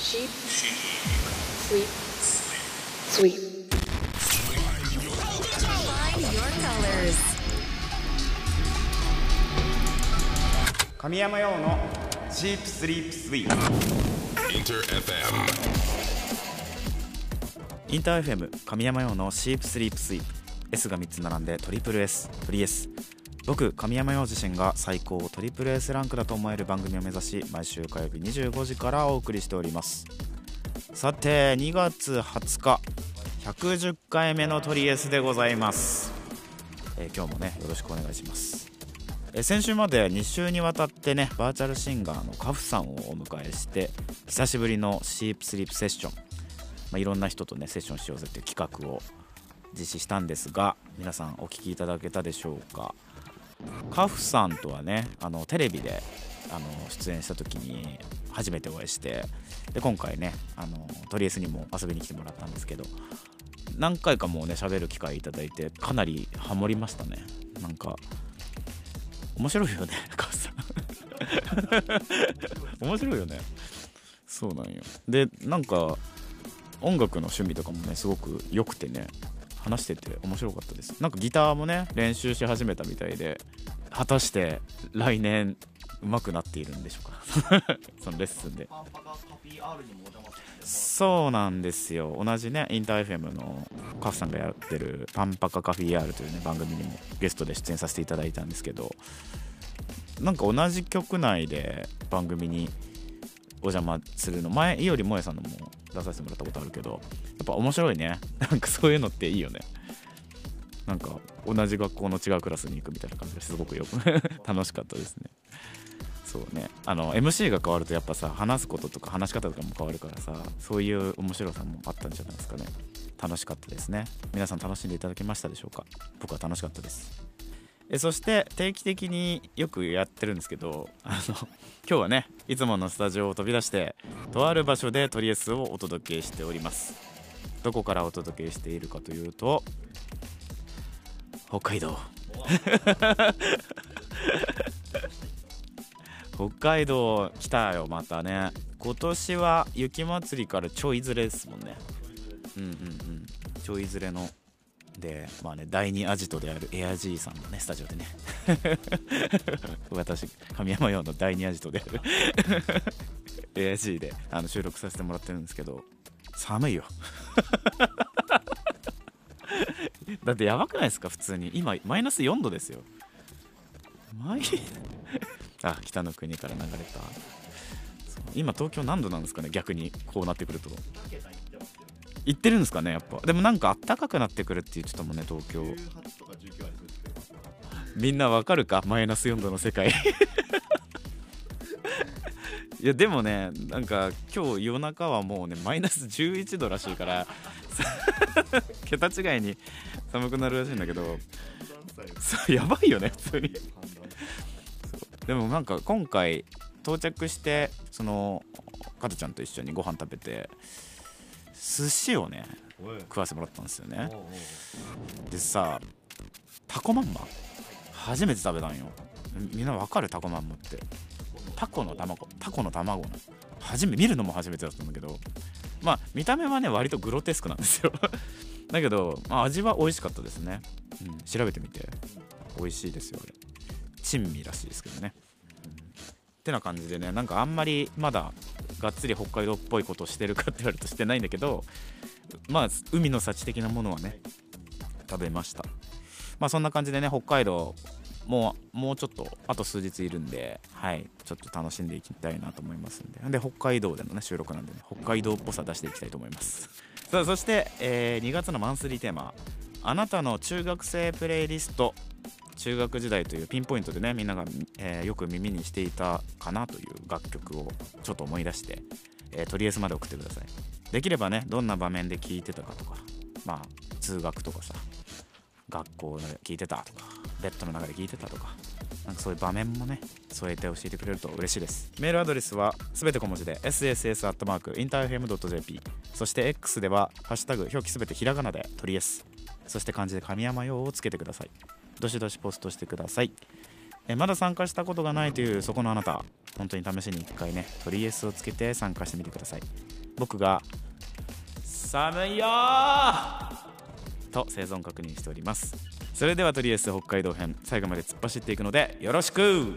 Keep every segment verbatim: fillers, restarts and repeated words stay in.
sheep, sleep, sweep. Align your colors. 神山陽のシープスリープスイープ。インター エフエム。インター エフエム 神山陽のシープスリープスイープ。S がみっつ並んでトリプル S、トリ S。僕、神山陽自身が最高トリプル S ランクだと思える番組を目指し、毎週火曜日にじゅうごじからお送りしております。さて、にがつはつか、ひゃくじゅっかいめのトリ S でございます。えー、今日もね、よろしくお願いします。えー、先週までに週にわたってね、バーチャルシンガーのカフさんをお迎えして、久しぶりのシープスリープセッション、まあ、いろんな人とねセッションしようぜっていう企画を実施したんですが、皆さんお聞きいただけたでしょうか。カフさんとはね、あのテレビであの出演した時に初めてお会いして、で今回ね、あのトリエスにも遊びに来てもらったんですけど、何回かもうね喋る機会いただいて、かなりハモりましたね。なんか面白いよね、カフさん面白いよね。そうなんよ。で、なんか音楽の趣味とかもねすごく良くてね、話してて面白かったです。なんかギターもね練習し始めたみたいで、果たして来年上手くなっているんでしょうかそのレッスンで。そうなんですよ。同じねインター エフエム のカフさんがやってるパンパカカフィ アール というね番組にもゲストで出演させていただいたんですけど、なんか同じ局内で番組にお邪魔するの、前いおりもえさんのも出させてもらったことあるけど、やっぱ面白いね。なんかそういうのっていいよね。なんか同じ学校の違うクラスに行くみたいな感じがすごくよく楽しかったですね。そうね、あの エムシー が変わるとやっぱさ、話すこととか話し方とかも変わるからさ、そういう面白さもあったんじゃないですかね。楽しかったですね。皆さん楽しんでいただけましたでしょうか。僕は楽しかったです。えそして定期的によくやってるんですけど、あの今日はねいつものスタジオを飛び出してとある場所でトリエスをお届けしております。どこからお届けしているかというと、北海道北海道来たよ。またね、今年は雪まつりからちょいずれですもんね。うんうんうん、ちょいずれので、まあね、だいにアジトであるエアジーさんのねスタジオでね私神山陽のだいにアジトであるエアジーであの収録させてもらってるんですけど、寒いよだってやばくないですか。普通に今マイナスよんどですよ。マイあ、北の国から流れた。今東京何度なんですかね。逆にこうなってくると行ってるんですかね。やっぱでもなんか暖かくなってくるって言ってたもんね、東京。みんなわかるか、マイナスよんどの世界いやでもね、なんか今日夜中はもうねマイナスじゅういちどらしいから桁違いに寒くなるらしいんだけどやばいよね普通にでもなんか今回到着して、その加トちゃんと一緒にご飯食べて寿司をね食わせてもらったんですよね。でさ、タコまんま初めて食べたんよ。みんなわかる、タコまんまってタコの卵、タコの卵の初め見るのも初めてだったんだけど、まあ見た目はね割とグロテスクなんですよだけど、まあ、味は美味しかったですね。うん、調べてみて美味しいですよ。あれ珍味らしいですけどね。うん、ってな感じでね、なんかあんまりまだがっつり北海道っぽいことをしてるかって言われるとしてないんだけど、まあ海の幸的なものはね食べました。まあそんな感じでね、北海道もうもうちょっとあと数日いるんで、はい、ちょっと楽しんでいきたいなと思いますんで、で北海道でのね収録なんで、ね、北海道っぽさ出していきたいと思いますさあ、そして、えー、にがつのマンスリーテーマ、あなたの中学生プレイリスト。中学時代というピンポイントでね、みんなが、えー、よく耳にしていたかなという楽曲をちょっと思い出して、えー、トリエスまで送ってください。できればね、どんな場面で聴いてたかとか、まあ通学とかさ、学校で聴いてたとか、ベッドの中で聴いてたとか、なんかそういう場面もね添えて教えてくれると嬉しいです。メールアドレスはすべて小文字で エスエスエス アットマーク インターエフエム ドット ジェーピー、 そして X ではハッシュタグ表記すべてひらがなでトリエス、そして漢字で神山陽をつけてください。どしどしポストしてください。えまだ参加したことがないというそこのあなた、本当に試しにいっかいねトリエスをつけて参加してみてください。僕が寒いよと生存確認しております。それではトリエス北海道編、最後まで突っ走っていくのでよろしく。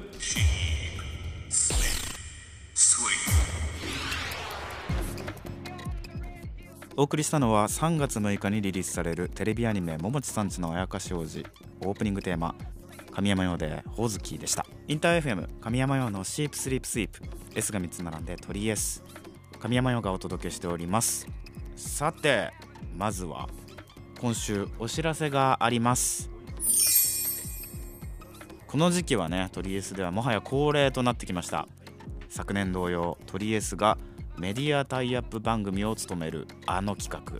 お送りしたのはさんがつむいかにリリースされるテレビアニメ「ももちさんちのあやかし王子」オープニングテーマ神山用でホズキでした。インター エフエム 神山用のシープスリープスイープ S がみっつ並んでトリエス神山用がお届けしております。さてまずは今週お知らせがあります。この時期はねトリエスではもはや恒例となってきました。昨年同様トリエスがメディアタイアップ番組を務めるあの企画、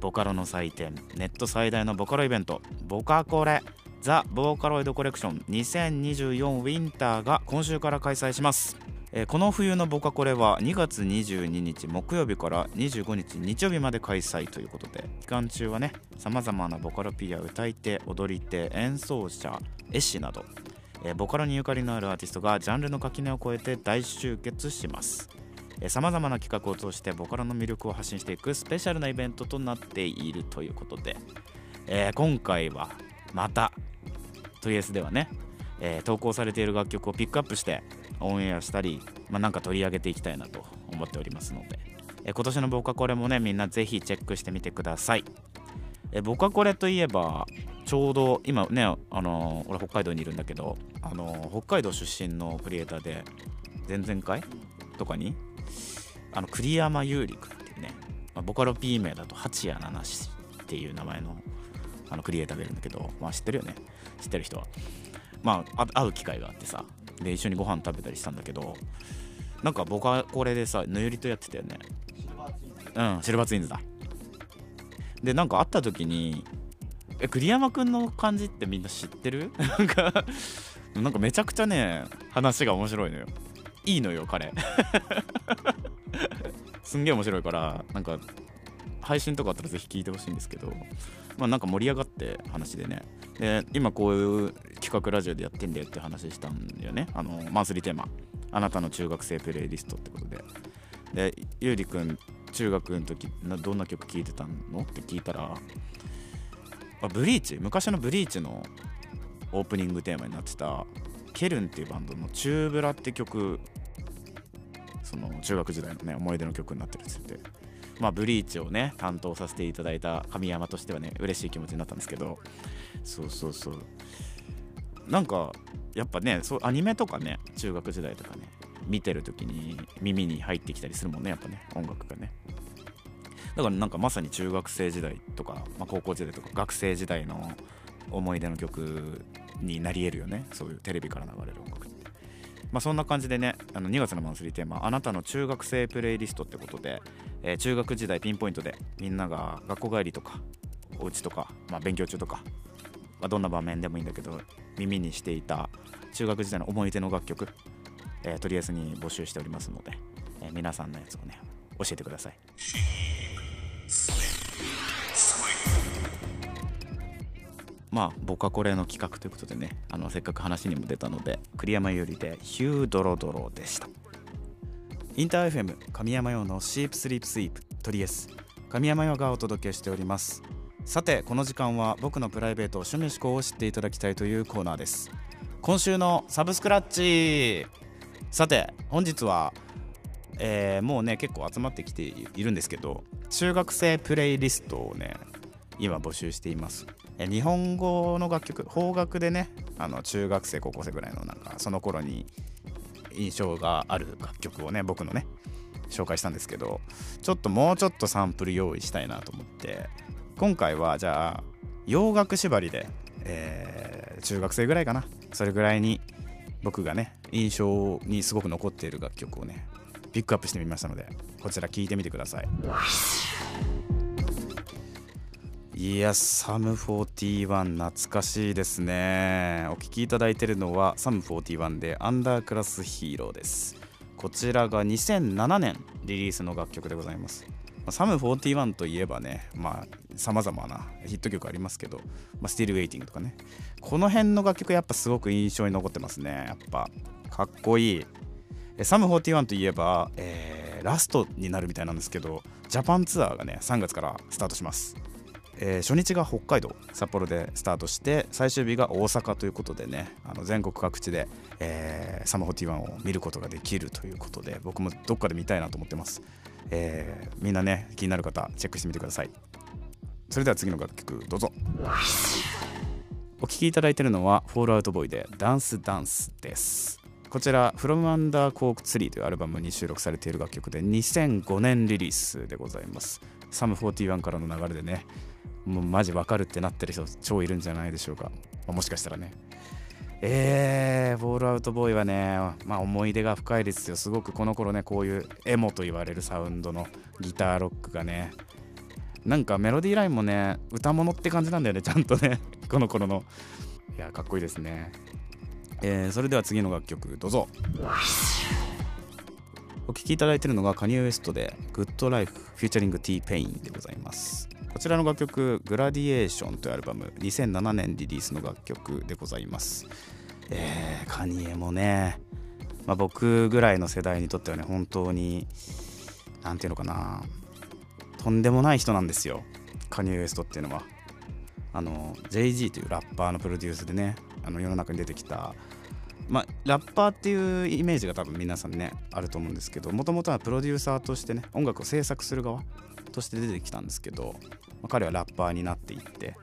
ボカロの祭典、ネット最大のボカロイベントボカコレザ・ボーカロイドコレクションにせんにじゅうよんウィンターが今週から開催します。えー、この冬のボカコレはにがつにじゅうににち木曜日からにじゅうごにち日曜日まで開催ということで、期間中はねさまざまなボカロPや歌い手、踊り手、演奏者、絵師など、えー、ボカロにゆかりのあるアーティストがジャンルの垣根を越えて大集結します。さまざまな企画を通してボカロの魅力を発信していくスペシャルなイベントとなっているということで、えー、今回はまたトリエスではね、えー、投稿されている楽曲をピックアップしてオンエアしたり、まあ、なんか取り上げていきたいなと思っておりますので、えー、今年のボカコレもねみんなぜひチェックしてみてください。えー、ボカコレといえばちょうど今ね、あのー、俺北海道にいるんだけど、あのー、北海道出身のクリエイターで前々回とかにあの栗山優里君っていうね、まあ、ボカロ P 名だと八谷七七っていう名前のあのクリエイターがいるんだけど、まあ、知ってるよね、知ってる人は。まあ会う機会があってさ、で一緒にご飯食べたりしたんだけど、なんか僕はこれでさぬゆりとやってたよね。うん、シルバーツインズだ。でなんか会った時にえ栗山くんの感じってみんな知ってる？なんかなんかめちゃくちゃね話が面白いのよ。いいのよ彼。すんげえ面白いからなんか配信とかあったらぜひ聞いてほしいんですけど、まあなんか盛り上がって話でね、で今こういう企画ラジオでやってんだよって話したんだよね。あのマンスリーテーマあなたの中学生プレイリストってことで、でゆうりくん中学の時どんな曲聴いてたのって聞いたら、あブリーチ、昔のブリーチのオープニングテーマになってたケルンっていうバンドのチューブラって曲、その中学時代のね思い出の曲になってるっつって、まあブリーチをね担当させていただいた神山としてはね嬉しい気持ちになったんですけど、そうそうそう、なんかやっぱねそうアニメとかね中学時代とかね見てる時に耳に入ってきたりするもんね、やっぱね音楽がね。だからなんかまさに中学生時代とか、まあ、高校時代とか学生時代の思い出の曲になり得るよね、そういうテレビから流れる音楽って。まあ、そんな感じでねあのにがつのマンスリーテーマあなたの中学生プレイリストってことで、えー、中学時代ピンポイントでみんなが学校帰りとかお家とか、まあ、勉強中とか、まあ、どんな場面でもいいんだけど耳にしていた中学時代の思い出の楽曲、えー、とりあえずに募集しておりますので、えー、皆さんのやつをね教えてください。まあボカコレの企画ということでね、あのせっかく話にも出たので栗山優里でヒュードロドロでした。インター エフエム 神山用のシープスリープスイープトリエス神山用がお届けしております。さてこの時間は僕のプライベート趣味思考を知っていただきたいというコーナーです。今週のサブスクラッチ、さて本日は、えー、もうね結構集まってきているんですけど、中学生プレイリストをね今募集しています。日本語の楽曲、邦楽でねあの中学生高校生ぐらいのなんかその頃に印象がある楽曲をね僕のね紹介したんですけど、ちょっともうちょっとサンプル用意したいなと思って、今回はじゃあ洋楽縛りで、えー、中学生ぐらいかな、それぐらいに僕がね印象にすごく残っている楽曲をねピックアップしてみましたので、こちら聴いてみてください。いやサムよんじゅういち懐かしいですね。お聴きいただいているのはサムよんじゅういちでアンダークラスヒーローです。こちらがにせんななねんリリースの楽曲でございます。サムよんじゅういちといえばねまあさまざまなヒット曲ありますけど、まあ、Still Waiting とかねこの辺の楽曲やっぱすごく印象に残ってますね。やっぱかっこいい。サムフォーティーワンといえば、えー、ラストになるみたいなんですけど、ジャパンツアーがねさんがつからスタートします。えー、初日が北海道札幌でスタートして、最終日が大阪ということでね、あの全国各地で、えー、サムフォーティーワンを見ることができるということで、僕もどっかで見たいなと思ってます。えー、みんなね気になる方チェックしてみてください。それでは次の楽曲どうぞ。お聴きいただいているのはフォールアウトボーイでダンスダンスです。こちら From Under Cork Tree というアルバムに収録されている楽曲でにせんごねんリリースでございます。サムフォーティーワンからの流れでね、もうマジわかるってなってる人超いるんじゃないでしょうか。まあ、もしかしたらね。えー、フォールアウトボーイはね、まあ、思い出が深いですよ。すごくこの頃ね、こういうエモと言われるサウンドのギターロックがね、なんかメロディーラインもね歌物って感じなんだよね、ちゃんとねこの頃の、いやかっこいいですね。えー、それでは次の楽曲どうぞ。お聴きいただいているのがカニエ・ウエストでグッドライフフューチャリング T-Pain でございます。こちらの楽曲グラディエーションというアルバムにせんななねんリリースの楽曲でございます。えー、カニエもね、まあ、僕ぐらいの世代にとってはね本当になんていうのかな、とんでもない人なんですよカニエ・ウエストっていうのは。あの ジェイジー というラッパーのプロデュースでね、あの世の中に出てきた、まあ、ラッパーっていうイメージが多分皆さんねあると思うんですけど、もともとはプロデューサーとしてね音楽を制作する側として出てきたんですけど、まあ、彼はラッパーになっていって、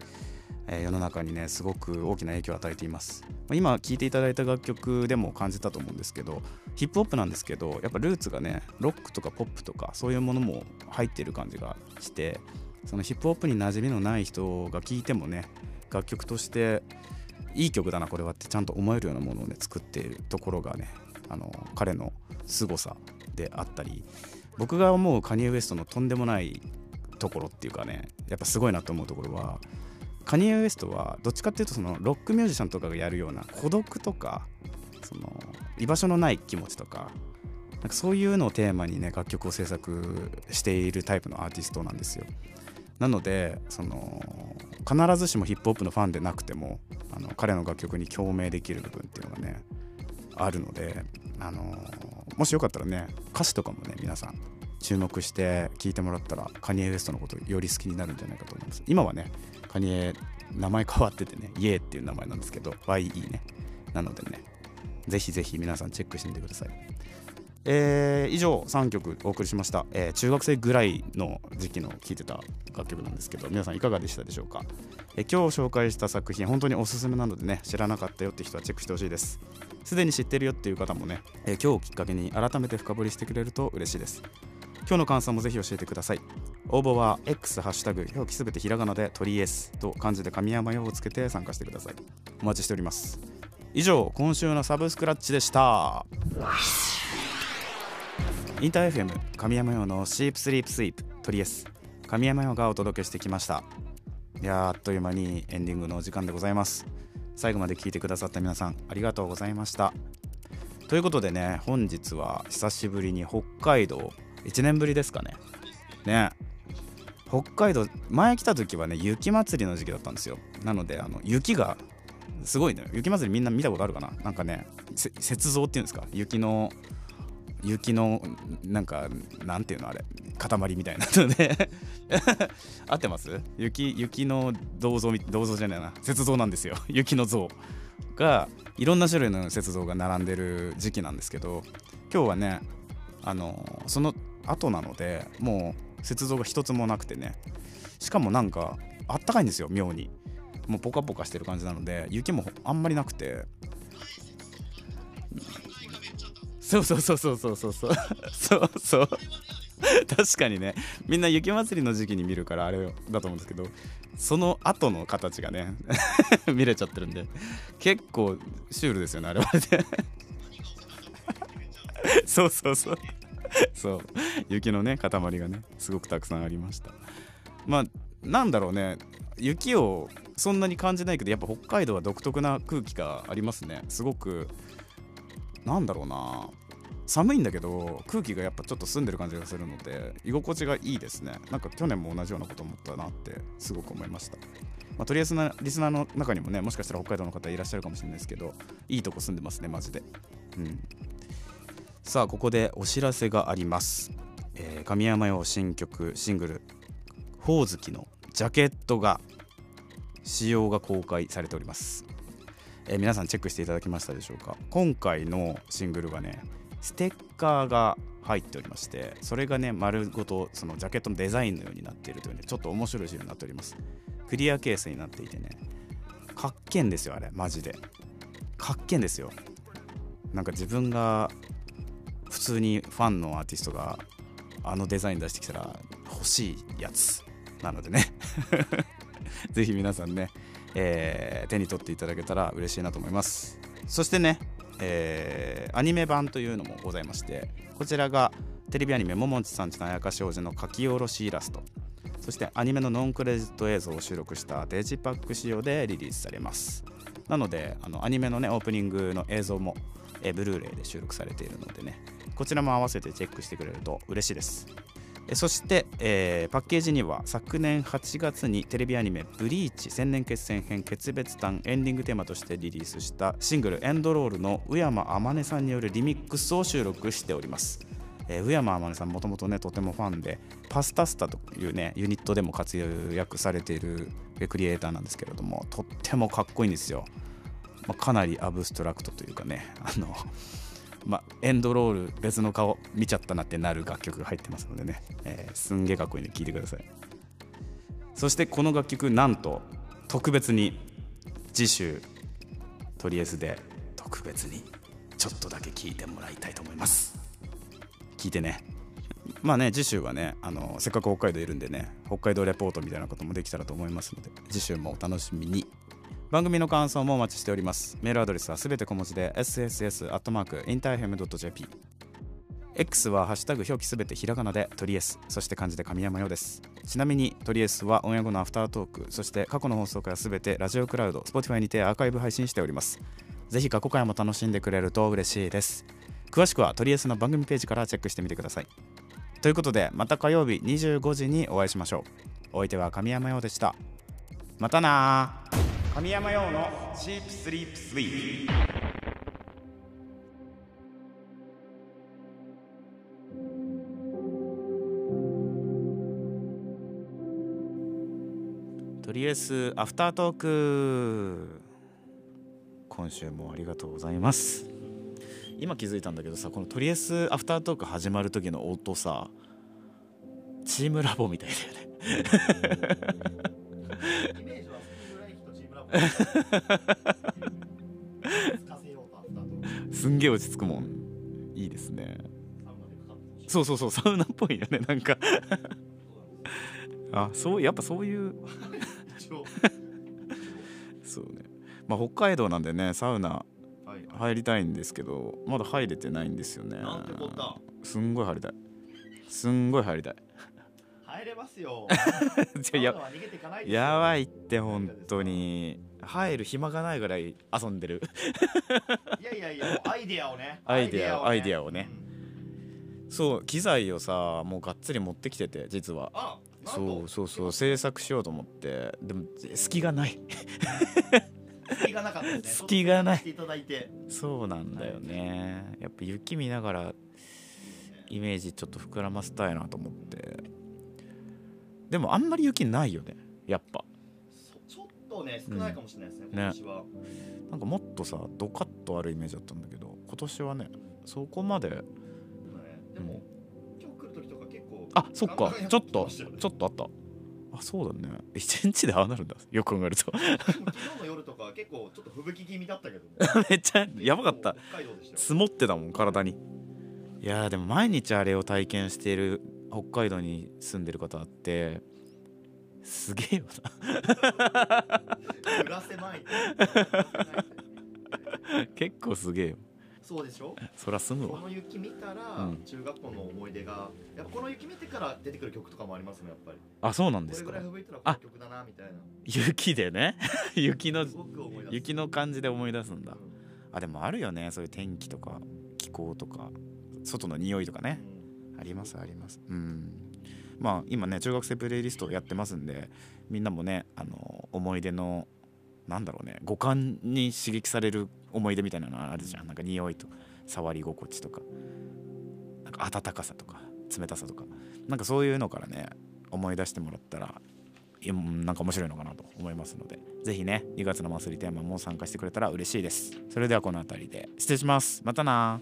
えー、世の中にねすごく大きな影響を与えています。まあ、今聴いていただいた楽曲でも感じたと思うんですけど、ヒップホップなんですけどやっぱルーツがねロックとかポップとかそういうものも入っている感じがして、そのヒップホップに馴染みのない人が聴いてもね楽曲としていい曲だなこれはってちゃんと思えるようなものをね作っているところがね、あの彼の凄さであったり、僕が思うカニエ・ウエストのとんでもないところっていうかね、やっぱすごいなと思うところは、カニエ・ウエストはどっちかっていうとそのロックミュージシャンとかがやるような孤独とかその居場所のない気持ちとか、なんかそういうのをテーマにね楽曲を制作しているタイプのアーティストなんですよ。なのでその必ずしもヒップホップのファンでなくてもあの彼の楽曲に共鳴できる部分っていうのがねあるので、あのもしよかったらね歌詞とかもね皆さん注目して聴いてもらったらカニエ・ウエストのことより好きになるんじゃないかと思います。今はねカニエ名前変わっててねイエーっていう名前なんですけど ワイイー ね、なのでねぜひぜひ皆さんチェックしてみてください。えー、以上さんきょくお送りしました。えー、中学生ぐらいの時期の聴いてた楽曲なんですけど、皆さんいかがでしたでしょうか。えー、今日紹介した作品本当におすすめなのでね、知らなかったよって人はチェックしてほしいです。すでに知ってるよっていう方もね、えー、今日をきっかけに改めて深掘りしてくれると嬉しいです。今日の感想もぜひ教えてください。応募は X ハッシュタグ表記すべてひらがなでトリエスと漢字で神山用をつけて参加してください。お待ちしております。以上今週のサブスクラッチでした。インター エフエム 神山用のシープスリープスイープトリエス神山用がお届けしてきました。いやーあっという間にエンディングのお時間でございます。最後まで聞いてくださった皆さんありがとうございました。ということでね、本日は久しぶりに北海道、いちねんぶりですかねね北海道、前来た時はね雪祭りの時期だったんですよ。なのであの雪がすごいね、雪祭りみんな見たことあるかな、なんかね雪像っていうんですか、雪の雪のなんかなんていうのあれ塊みたいなので合ってます？雪雪の銅像銅像じゃないな雪像なんですよ。雪の像がいろんな種類の雪像が並んでる時期なんですけど、今日はねあのその後なのでもう雪像が一つもなくてね、しかもなんかあったかいんですよ妙に。もうポカポカしてる感じなので雪もあんまりなくて。そうそうそうそうそうそうそうそう確かにね、みんな雪祭りの時期に見るからあれだと思うんですけど、その後の形がね見れちゃってるんで結構シュールですよねあれはそうそうそうそう雪のね塊がねすごくたくさんありました。まあなんだろうね、雪をそんなに感じないけどやっぱ北海道は独特な空気がありますね。すごくなんだろうな、寒いんだけど空気がやっぱちょっと澄んでる感じがするので居心地がいいですね。なんか去年も同じようなこと思ったなってすごく思いました。まあ、とりあえずなリスナーの中にもね、もしかしたら北海道の方いらっしゃるかもしれないですけど、いいとこ住んでますねマジで、うん、さあここでお知らせがあります。えー、神山陽新曲シングルほおずきのジャケットが仕様が公開されております。えー、皆さんチェックしていただきましたでしょうか。今回のシングルがねステッカーが入っておりまして、それがね丸ごとそのジャケットのデザインのようになっているというね、ちょっと面白い仕様になっております。クリアケースになっていてね、かっけんですよあれマジで。かっけんですよ。なんか自分が普通にファンのアーティストがあのデザイン出してきたら欲しいやつなのでねぜひ皆さんね、えー、手に取っていただけたら嬉しいなと思います。そしてね、えー、アニメ版というのもございまして、こちらがテレビアニメももんちさんちのあやかし王子の書き下ろしイラスト、そしてアニメのノンクレジット映像を収録したデジパック仕様でリリースされます。なのであのアニメのねオープニングの映像も、えー、ブルーレイで収録されているのでね、こちらも合わせてチェックしてくれると嬉しいです。えそして、えー、パッケージには昨年はちがつにテレビアニメブリーチ千年決戦編決別譚エンディングテーマとしてリリースしたシングルエンドロールの宇山あまねさんによるリミックスを収録しております。えー、宇山あまねさんもともとねとてもファンでパスタスタというねユニットでも活躍されているクリエイターなんですけれども、とってもかっこいいんですよ。まあ、かなりアブストラクトというかね、あのまあ、エンドロール別の顔見ちゃったなってなる楽曲が入ってますのでね、えー、すんげえかっこいいんで聴いてください。そしてこの楽曲なんと特別に次週トリエスで特別にちょっとだけ聴いてもらいたいと思います。聴いてね。まあね次週はねあのせっかく北海道いるんでね、北海道レポートみたいなこともできたらと思いますので次週もお楽しみに。番組の感想もお待ちしております。メールアドレスはすべて小文字で エスエスエスアットマークインターフェムドットジェーピー、 X はハッシュタグ表記すべてひらがなでトリエス、そして漢字で神山陽です。ちなみにトリエスはオンエア後のアフタートーク、そして過去の放送からすべてラジオクラウド Spotify にてアーカイブ配信しております。ぜひ過去回も楽しんでくれると嬉しいです。詳しくはトリエスの番組ページからチェックしてみてください。ということでまた火曜日にじゅうごじにお会いしましょう。お相手は神山陽でした。またな。神山陽のシープスリープスイープ。とりあえずアフタートーク。今週もありがとうございます。今気づいたんだけどさ、このとりあえずアフタートーク始まる時の音さ、チームラボみたいだよね。すんげえ落ち着くもん。いいですね。そうそうそう、サウナっぽいよねなんかあ、そうやっぱそういうそうね、まあ北海道なんでねサウナ入りたいんですけどまだ入れてないんですよね。なんてこった。すんごい入りたい、すんごい入りたい入れますよや, やばいって本当に入る暇がないぐらい遊んでるいやいやいや、アイデアをねアイデアを ね, アイデアをね、うん、そう機材をさもうがっつり持ってきてて実はあそうそうそう制作しようと思って、でも隙がない隙がなかったね。隙がないていただいて、そうなんだよね、はい、やっぱ雪見ながらイメージちょっと膨らませたいなと思って。でもあんまり雪ないよねやっぱ。ちょっとね少ないかもしれないですね、うん、今年は、ね、なんかもっとさドカッとあるイメージだったんだけど今年はねそこまで、ね、でも、うん、今日来る時とか結構あそっかちょっとちょっとあった。あそうだね、いちにちでああなるんだよく考えると昨日の夜とか結構ちょっと吹雪気味だったけど、ね、めっちゃやばかった。積もってたもん体に。いやでも毎日あれを体験している北海道に住んでる方ってすげえよな揺らせまい結構すげえよ。そうでしょ、そら住むわ。この雪見たら、うん、中学校の思い出がやっぱこの雪見てから出てくる曲とかもありますねやっぱり。あそうなんですか。これぐらい吹いたらこの曲だなみたいな雪でね雪の雪の感じで思い出すんだ、うん、あでもあるよねそういう天気とか気候とか外の匂いとかね、ありますあります。うん、まあ今ね中学生プレイリストやってますんで、みんなもねあの思い出のなんだろうね、五感に刺激される思い出みたいなのあるじゃん。なんか匂いと触り心地とか、なんか温かさとか冷たさとか、なんかそういうのからね思い出してもらったらなんか面白いのかなと思いますので、ぜひねにがつのマンスリーテーマも参加してくれたら嬉しいです。それではこの辺りで失礼します。またな。